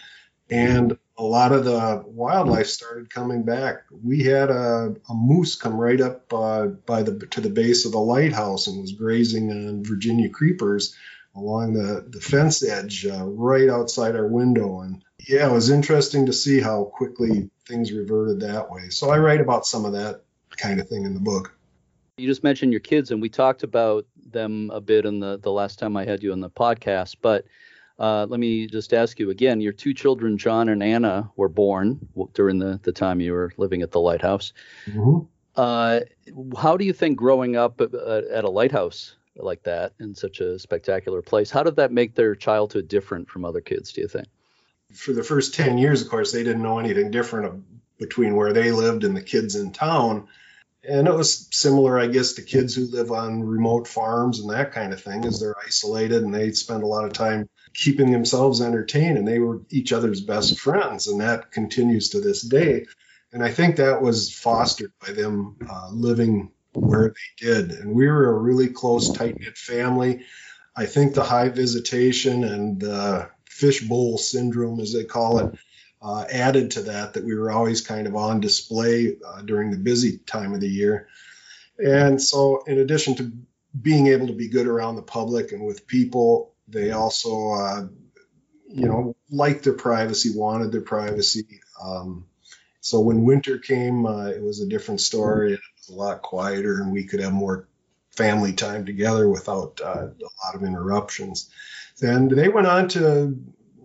And a lot of the wildlife started coming back. We had a, a moose come right up uh, by the to the base of the lighthouse and was grazing on Virginia creepers along the, the fence edge uh, right outside our window. And yeah, it was interesting to see how quickly things reverted that way. So I write about some of that kind of thing in the book. You just mentioned your kids, and we talked about them a bit in the, the last time I had you on the podcast, but uh, let me just ask you again, your two children, John and Anna, were born during the, the time you were living at the lighthouse. Mm-hmm. Uh, how do you think growing up at, at a lighthouse like that in such a spectacular place, how did that make their childhood different from other kids, do you think? For the first ten years, of course, they didn't know anything different between where they lived and the kids in town. And it was similar, I guess, to kids who live on remote farms and that kind of thing, as they're isolated and they spend a lot of time keeping themselves entertained, and they were each other's best friends. And that continues to this day. And I think that was fostered by them uh, living where they did. And we were a really close, tight-knit family. I think the high visitation and the uh, fishbowl syndrome, as they call it, uh, added to that, that we were always kind of on display uh, during the busy time of the year. And so in addition to being able to be good around the public and with people, they also, uh, you know, liked their privacy, wanted their privacy. Um, so when winter came, uh, it was a different story. It was a lot quieter, and we could have more family time together without uh, a lot of interruptions. And they went on to,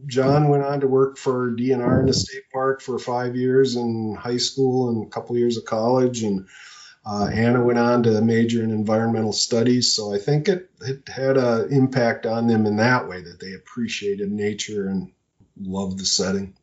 John went on to work for D N R in the state park for five years in high school and a couple years of college. And Uh, Anna went on to major in environmental studies, so I think it, it had an impact on them in that way, that they appreciated nature and loved the setting.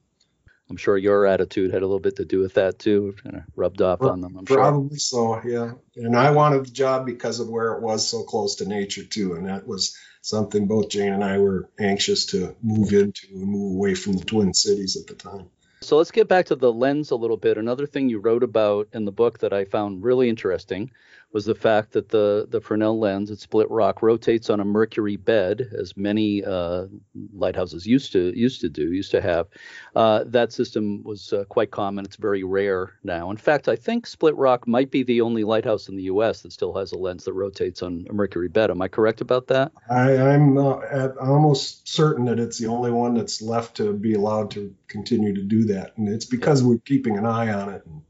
I'm sure your attitude had a little bit to do with that, too. It kind of rubbed off well, on them, I'm probably sure. Probably so, yeah. And I wanted the job because of where it was so close to nature, too, and that was something both Jane and I were anxious to move into and move away from the Twin Cities at the time. So let's get back to the lens a little bit. Another thing you wrote about in the book that I found really interesting was the fact that the, the Fresnel lens at Split Rock rotates on a mercury bed, as many uh, lighthouses used to used to do, used to have. Uh, that system was uh, quite common. It's very rare now. In fact, I think Split Rock might be the only lighthouse in the U S that still has a lens that rotates on a mercury bed. Am I correct about that? I, I'm uh, at almost certain that it's the only one that's left to be allowed to continue to do that. And it's because yeah. we're keeping an eye on it. And,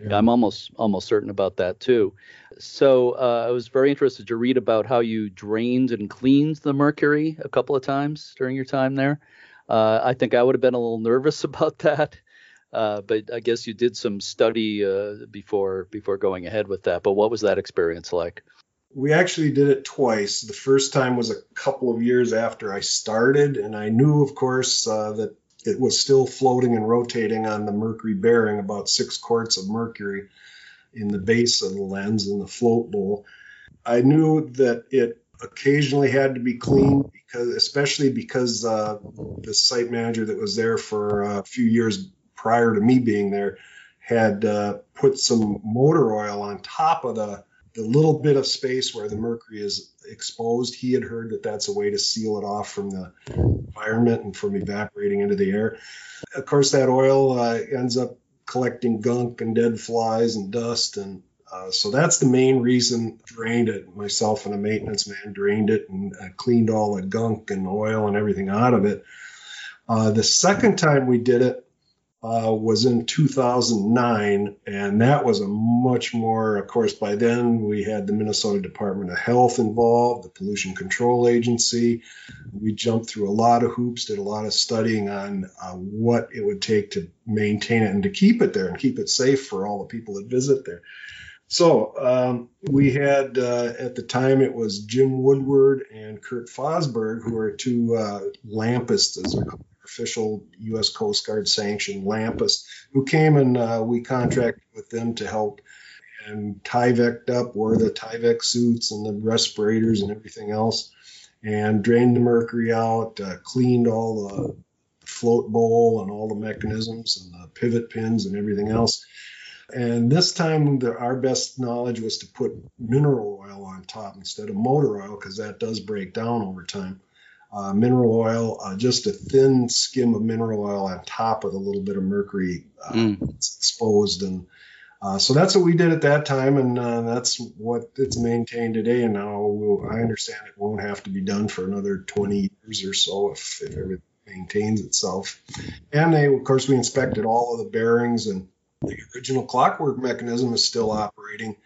yeah. I'm almost almost certain about that, too. So uh, I was very interested to read about how you drained and cleaned the mercury a couple of times during your time there. Uh, I think I would have been a little nervous about that. Uh, but I guess you did some study uh, before before going ahead with that. But what was that experience like? We actually did it twice. The first time was a couple of years after I started. And I knew, of course, uh, that it was still floating and rotating on the mercury bearing, about six quarts of mercury in the base of the lens in the float bowl. I knew that it occasionally had to be cleaned, because, especially because uh, the site manager that was there for a few years prior to me being there had uh, put some motor oil on top of the, the little bit of space where the mercury is exposed. He had heard that that's a way to seal it off from the environment and from evaporating into the air. Of course, that oil uh, ends up collecting gunk and dead flies and dust. And uh, so that's the main reason I drained it. Myself and a maintenance man drained it and uh, cleaned all the gunk and oil and everything out of it. Uh, the second time we did it uh, was in two thousand nine. And that was a much more, of course, by then we had the Minnesota Department of Health involved, the Pollution Control Agency. We jumped through a lot of hoops, did a lot of studying on uh, what it would take to maintain it and to keep it there and keep it safe for all the people that visit there. So um, we had, uh, at the time, it was Jim Woodward and Kurt Fosberg, who are two uh, lampists, as they're called, official U S Coast Guard sanctioned lampists, who came and uh, we contracted with them to help, and Tyvek'd up, wore the Tyvek suits and the respirators and everything else, and drained the mercury out, uh, cleaned all the float bowl and all the mechanisms and the pivot pins and everything else. And this time, the, our best knowledge was to put mineral oil on top instead of motor oil, because that does break down over time. Uh, mineral oil, uh, just a thin skim of mineral oil on top of a little bit of mercury uh, mm. that's exposed. And uh, so that's what we did at that time, and uh, that's what it's maintained today. And now we'll, I understand it won't have to be done for another twenty years or so if, if everything maintains itself. And they, of course, we inspected all of the bearings, and the original clockwork mechanism is still operating.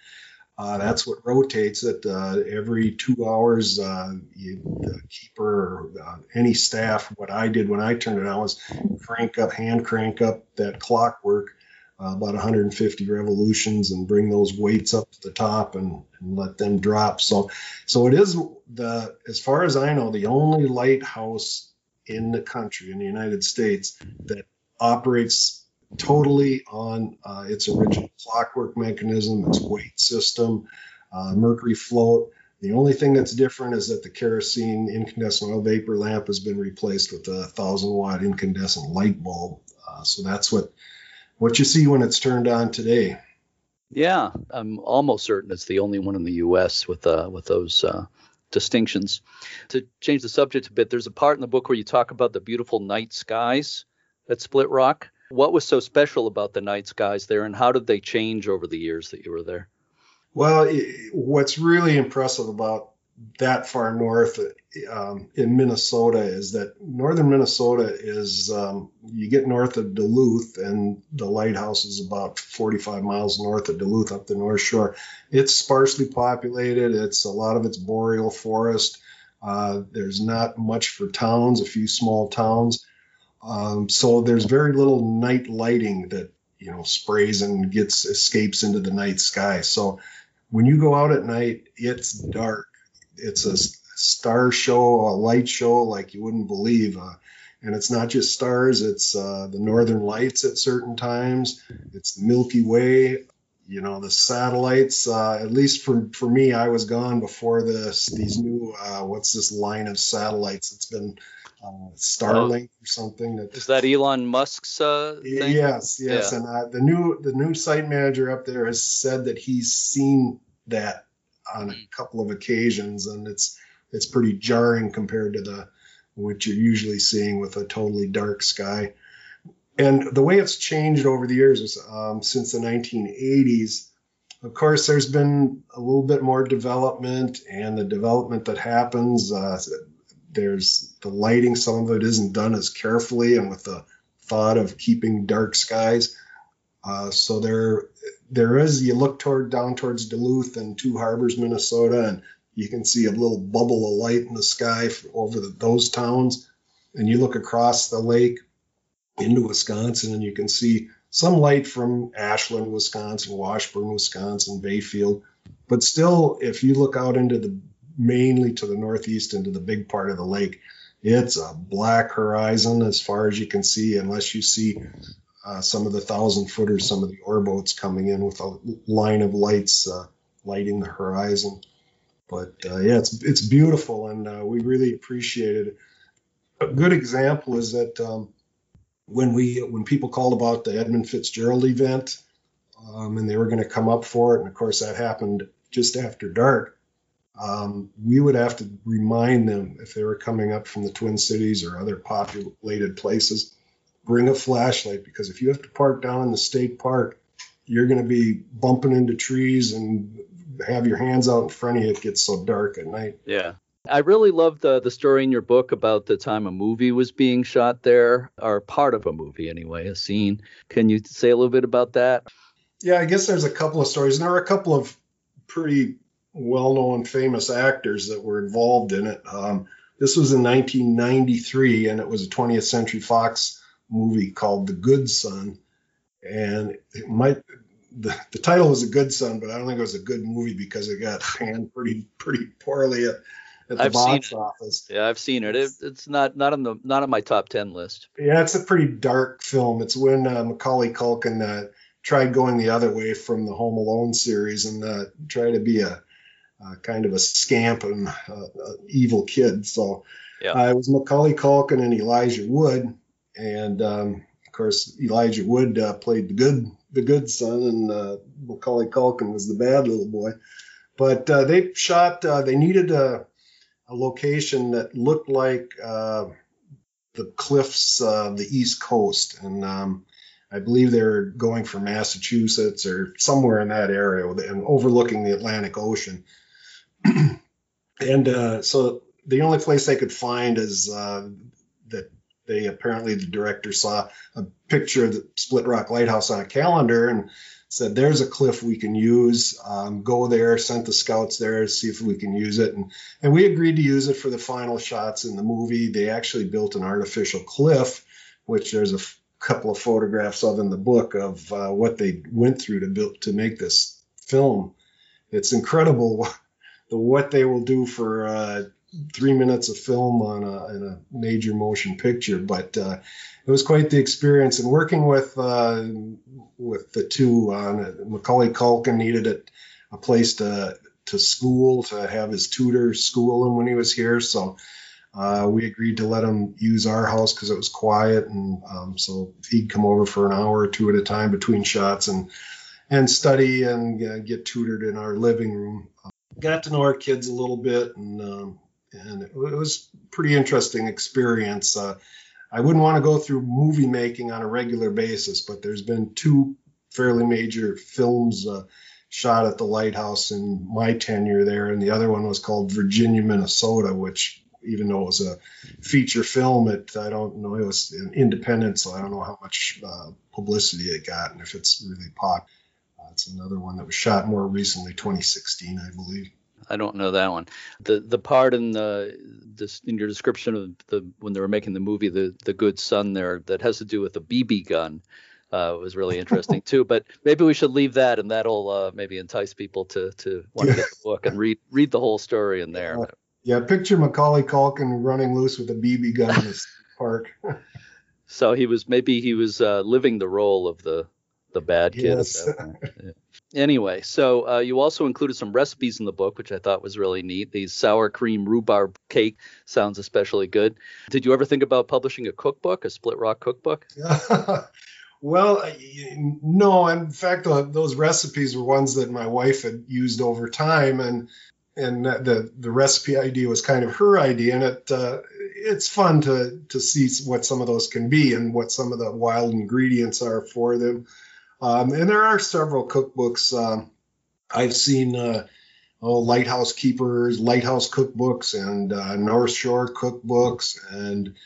Uh, that's what rotates it. Uh, every two hours, uh, you, the keeper or uh, any staff, what I did when I turned it on was crank up, hand crank up that clockwork, uh, about one hundred fifty revolutions, and bring those weights up to the top and, and let them drop. So, so it is, the, as far as I know, the only lighthouse in the country, in the United States, that operates totally on uh, its original clockwork mechanism, its weight system, uh, mercury float. The only thing that's different is that the kerosene incandescent oil vapor lamp has been replaced with a thousand watt incandescent light bulb. Uh, so that's what what you see when it's turned on today. Yeah, I'm almost certain it's the only one in the U S with uh, with those uh, distinctions. To change the subject a bit, there's a part in the book where you talk about the beautiful night skies at Split Rock. What was so special about the night skies there, and how did they change over the years that you were there? Well, it, what's really impressive about that far north um, in Minnesota is that northern Minnesota is, um, you get north of Duluth and the lighthouse is about forty-five miles north of Duluth up the North Shore. It's sparsely populated. It's a lot of it's boreal forest. Uh, there's not much for towns, a few small towns. Um, so there's very little night lighting that, you know, sprays and gets escapes into the night sky. So when you go out at night, it's dark. It's a star show, a light show like you wouldn't believe. Uh, and it's not just stars. It's uh, the northern lights at certain times. It's the Milky Way. You know, the satellites, uh, at least for, for me, I was gone before this. These new, uh, what's this line of satellites? It's been uh, Starlink oh. or something. That, Is that Elon Musk's uh, thing? Yes, yes. Yeah. And uh, the new the new site manager up there has said that he's seen that on a couple of occasions, and it's it's pretty jarring compared to the what you're usually seeing with a totally dark sky. And the way it's changed over the years is um, since the nineteen eighties, of course, there's been a little bit more development, and the development that happens, uh, there's the lighting, some of it isn't done as carefully and with the thought of keeping dark skies. Uh, so there, there is, you look toward down towards Duluth and Two Harbors, Minnesota, and you can see a little bubble of light in the sky over the, those towns. And you look across the lake into Wisconsin, and you can see some light from Ashland, Wisconsin, Washburn, Wisconsin, Bayfield. But still, if you look out into the mainly to the northeast, into the big part of the lake, it's a black horizon as far as you can see, unless you see uh, some of the thousand footers, some of the ore boats coming in with a line of lights uh, lighting the horizon. But uh, yeah, it's it's beautiful, and uh, we really appreciate it. A good example is that. Um, When we when people called about the Edmund Fitzgerald event, um, and they were going to come up for it, and of course that happened just after dark, um, we would have to remind them if they were coming up from the Twin Cities or other populated places, bring a flashlight, because if you have to park down in the state park, you're going to be bumping into trees and have your hands out in front of you. It gets so dark at night. Yeah. I really loved uh, the story in your book about the time a movie was being shot there, or part of a movie anyway, a scene. Can you say a little bit about that? Yeah, I guess there's a couple of stories. And there are a couple of pretty well-known, famous actors that were involved in it. Um, this was in nineteen ninety-three, and it was a twentieth Century Fox movie called The Good Son. And it might... The, the title was A Good Son, but I don't think it was a good movie because it got panned pretty pretty poorly at, at the I've box seen it. office. Yeah, I've seen it. it it's not not on the not on my top ten list. Yeah, it's a pretty dark film. It's when uh, Macaulay Culkin uh, tried going the other way from the Home Alone series and uh, tried to be a, a kind of a scamp and uh, an evil kid. So yeah. uh, it was Macaulay Culkin and Elijah Wood, and um, of course Elijah Wood uh, played the good. The Good Son, and uh, Macaulay Culkin was the bad little boy. But uh, they shot, uh, they needed a, a location that looked like uh, the cliffs of the East Coast. And um, I believe they were going from Massachusetts or somewhere in that area and overlooking the Atlantic Ocean. and uh, so the only place they could find is uh, that They apparently the director saw a picture of the Split Rock Lighthouse on a calendar and said, there's a cliff we can use. Um, go there, sent the scouts there, see if we can use it. And, and we agreed to use it for the final shots in the movie. They actually built an artificial cliff, which there's a f- couple of photographs of in the book of uh, what they went through to build to make this film. It's incredible what, the, what they will do for uh three minutes of film on a, in a major motion picture, but uh, it was quite the experience. And working with uh, with the two on it, Macaulay Culkin needed a, a place to to school to have his tutor school him when he was here. So Uh, we agreed to let him use our house because it was quiet, and um, so he'd come over for an hour or two at a time between shots and and study and uh, get tutored in our living room. Uh, got to know our kids a little bit, and um, and it was a pretty interesting experience. Uh, I wouldn't want to go through movie making on a regular basis, but there's been two fairly major films uh, shot at the lighthouse in my tenure there, and the other one was called Virginia, Minnesota, which, even though it was a feature film, it, I don't know, it was independent, so I don't know how much uh, publicity it got and if it's really popular. Uh, it's another one that was shot more recently, twenty sixteen, I believe. I don't know that one. The the part in the this in your description of the when they were making the movie, the the Good Son there, that has to do with a B B gun, uh, was really interesting too. But maybe we should leave that, and that'll uh, maybe entice people to to want to get the book and read read the whole story in there. Yeah. Yeah, picture Macaulay Culkin running loose with a B B gun in this park. So he was maybe he was uh, living the role of the the bad kid. Yes. At that point. Yeah. Anyway, so uh, you also included some recipes in the book, which I thought was really neat. The sour cream rhubarb cake sounds especially good. Did you ever think about publishing a cookbook, a Split Rock cookbook? Well, no. In fact, uh, those recipes were ones that my wife had used over time, and. And the, the recipe idea was kind of her idea, and it uh, it's fun to to see what some of those can be and what some of the wild ingredients are for them. Um, and there are several cookbooks. Um, I've seen uh, oh, lighthouse keepers, lighthouse cookbooks, and uh, North Shore cookbooks, and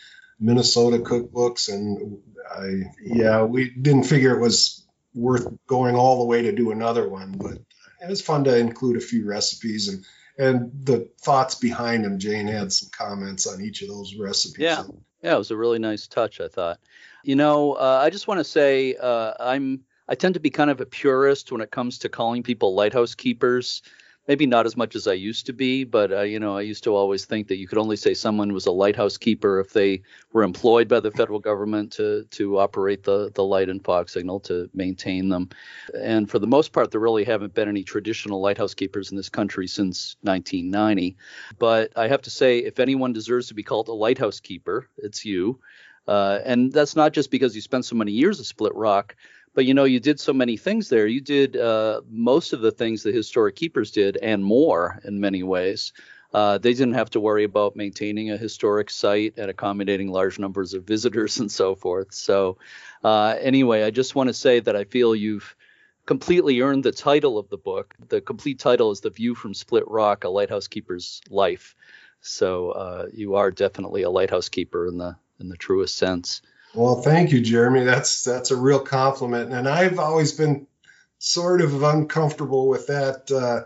Minnesota cookbooks. And I yeah, we didn't figure it was worth going all the way to do another one, but it was fun to include a few recipes and, and the thoughts behind them. Jane had some comments on each of those recipes. Yeah, yeah, it was a really nice touch, I thought. You know, uh, I just want to say uh, I'm I tend to be kind of a purist when it comes to calling people lighthouse keepers. Maybe not as much as I used to be, but, uh, you know, I used to always think that you could only say someone was a lighthouse keeper if they were employed by the federal government to to operate the, the light and fog signal, to maintain them. And for the most part, there really haven't been any traditional lighthouse keepers in this country since nineteen ninety. But I have to say, if anyone deserves to be called a lighthouse keeper, it's you. Uh, and that's not just because you spent so many years at Split Rock. But, you know, you did so many things there. You did uh, most of the things the historic keepers did and more in many ways. Uh, they didn't have to worry about maintaining a historic site and accommodating large numbers of visitors and so forth. So uh, anyway, I just want to say that I feel you've completely earned the title of the book. The complete title is The View from Split Rock, A Lighthouse Keeper's Life. So uh, you are definitely a lighthouse keeper in the in the truest sense. Well, thank you, Jeremy. That's that's a real compliment. And I've always been sort of uncomfortable with that uh,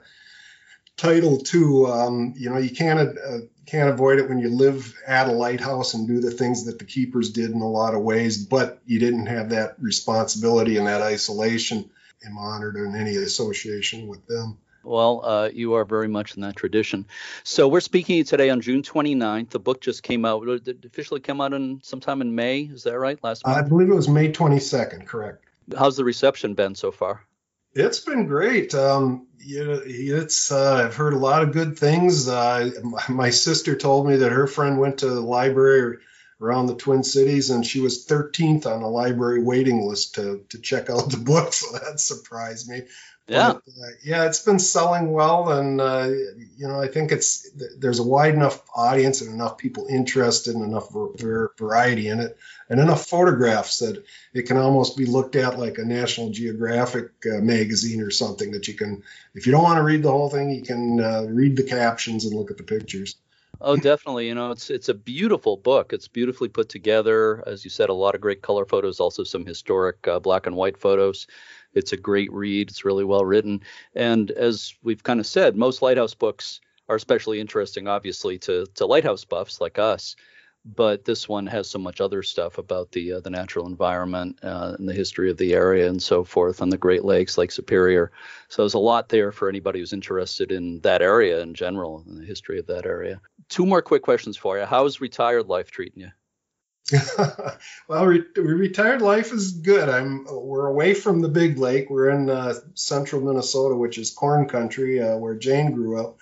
title, too. Um, you know, you can't, uh, can't avoid it when you live at a lighthouse and do the things that the keepers did in a lot of ways, but you didn't have that responsibility and that isolation. I'm honored in any association with them. Well, uh, you are very much in that tradition. So we're speaking today on June twenty-ninth. The book just came out. Did it officially come out in sometime in May? Is that right? Last month? I believe it was May twenty-second. Correct. How's the reception been so far? It's been great. Um, you know, it's uh, I've heard a lot of good things. Uh, my sister told me that her friend went to the library around the Twin Cities, and she was thirteenth on the library waiting list to to check out the book. So that surprised me. Yeah, but, uh, yeah, it's been selling well, and uh, you know, I think it's there's a wide enough audience and enough people interested and enough ver- variety in it, and enough photographs that it can almost be looked at like a National Geographic uh, magazine or something, that you can, if you don't want to read the whole thing, you can uh, read the captions and look at the pictures. Oh, definitely. You know, it's it's a beautiful book. It's beautifully put together. As you said, a lot of great color photos, also some historic uh, black and white photos. It's a great read. It's really well written. And as we've kind of said, most lighthouse books are especially interesting, obviously, to to lighthouse buffs like us. But this one has so much other stuff about the uh, the natural environment uh, and the history of the area and so forth on the Great Lakes, Lake Superior. So there's a lot there for anybody who's interested in that area in general and the history of that area. Two more quick questions for you. How's retired life treating you? Well, re- retired life is good. I'm we're away from the big lake. We're in uh, central Minnesota, which is corn country, uh, where Jane grew up.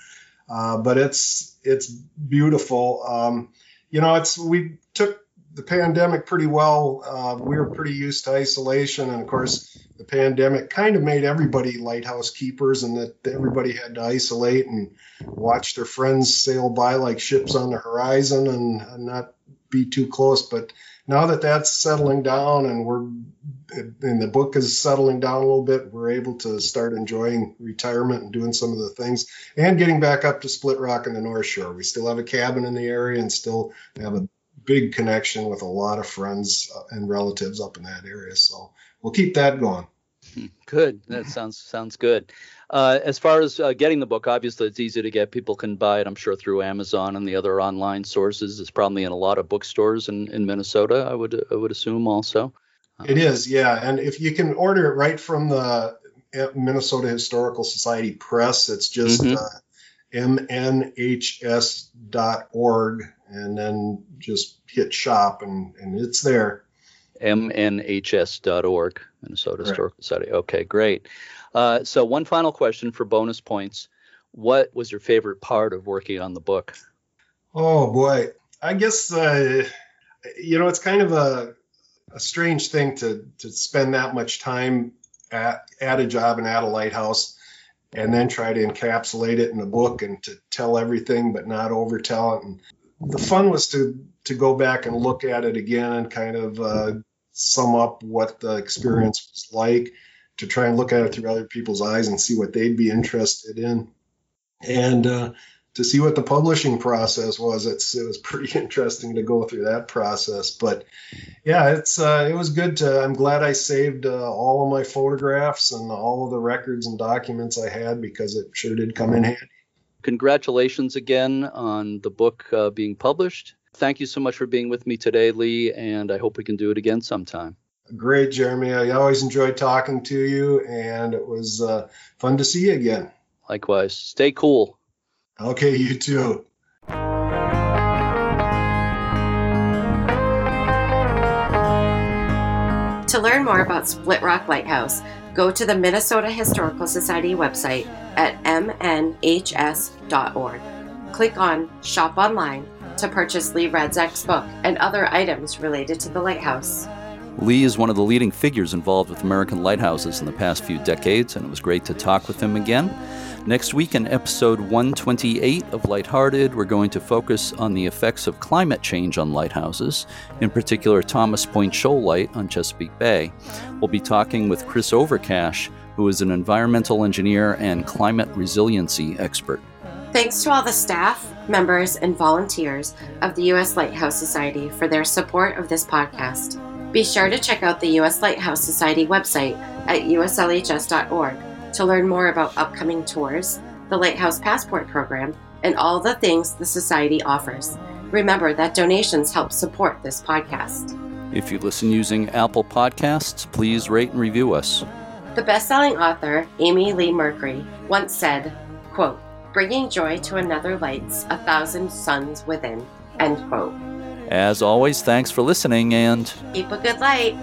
Uh, but it's it's beautiful. Um, you know, it's we took the pandemic pretty well. Uh, we were pretty used to isolation. And of course, the pandemic kind of made everybody lighthouse keepers, and that everybody had to isolate and watch their friends sail by like ships on the horizon and, and not be too close. But now that that's settling down and we're and the book is settling down a little bit, we're able to start enjoying retirement and doing some of the things and getting back up to Split Rock and the North Shore. We still have a cabin in the area and still have a big connection with a lot of friends and relatives up in that area. So we'll keep that going. Good. That sounds sounds good. Uh, as far as uh, getting the book, obviously it's easy to get. People can buy it, I'm sure, through Amazon and the other online sources. It's probably in a lot of bookstores in, in Minnesota, I would I would assume also. Um, it is, yeah. And if you can order it right from the Minnesota Historical Society Press, it's just mm-hmm. uh, m n h s dot org, and then just hit shop, and, and it's there. m n h s dot org, Minnesota Historical Society. Okay, great. Uh, so one final question for bonus points. What was your favorite part of working on the book? Oh, boy. I guess, uh, you know, it's kind of a, a strange thing to, to spend that much time at, at a job and at a lighthouse and then try to encapsulate it in a book and to tell everything but not overtell it. And the fun was to to go back and look at it again and kind of uh, sum up what the experience was like, to try and look at it through other people's eyes and see what they'd be interested in, and uh, to see what the publishing process was. It's, it was pretty interesting to go through that process. But, yeah, it's uh, it was good. To, I'm glad I saved uh, all of my photographs and all of the records and documents I had, because it sure did come in handy. Congratulations again on the book uh, being published. Thank you so much for being with me today, Lee, and I hope we can do it again sometime. Great, Jeremy. I always enjoyed talking to you, and it was uh, fun to see you again. Likewise. Stay cool. Okay, you too. To learn more about Split Rock Lighthouse, go to the Minnesota Historical Society website at m n h s dot org. Click on Shop Online to purchase Lee Radzak's book and other items related to the lighthouse. Lee is one of the leading figures involved with American lighthouses in the past few decades, and it was great to talk with him again. Next week in episode one twenty-eight of Lighthearted, we're going to focus on the effects of climate change on lighthouses, in particular Thomas Point Shoal Light on Chesapeake Bay. We'll be talking with Chris Overcash, who is an environmental engineer and climate resiliency expert. Thanks to all the staff, members, and volunteers of the U S Lighthouse Society for their support of this podcast. Be sure to check out the U S Lighthouse Society website at u s l h s dot org to learn more about upcoming tours, the Lighthouse Passport Program, and all the things the Society offers. Remember that donations help support this podcast. If you listen using Apple Podcasts, please rate and review us. The best-selling author, Amy Lee Mercury, once said, quote, "Bringing joy to another lights a thousand suns within," end quote. As always, thanks for listening, and keep a good light.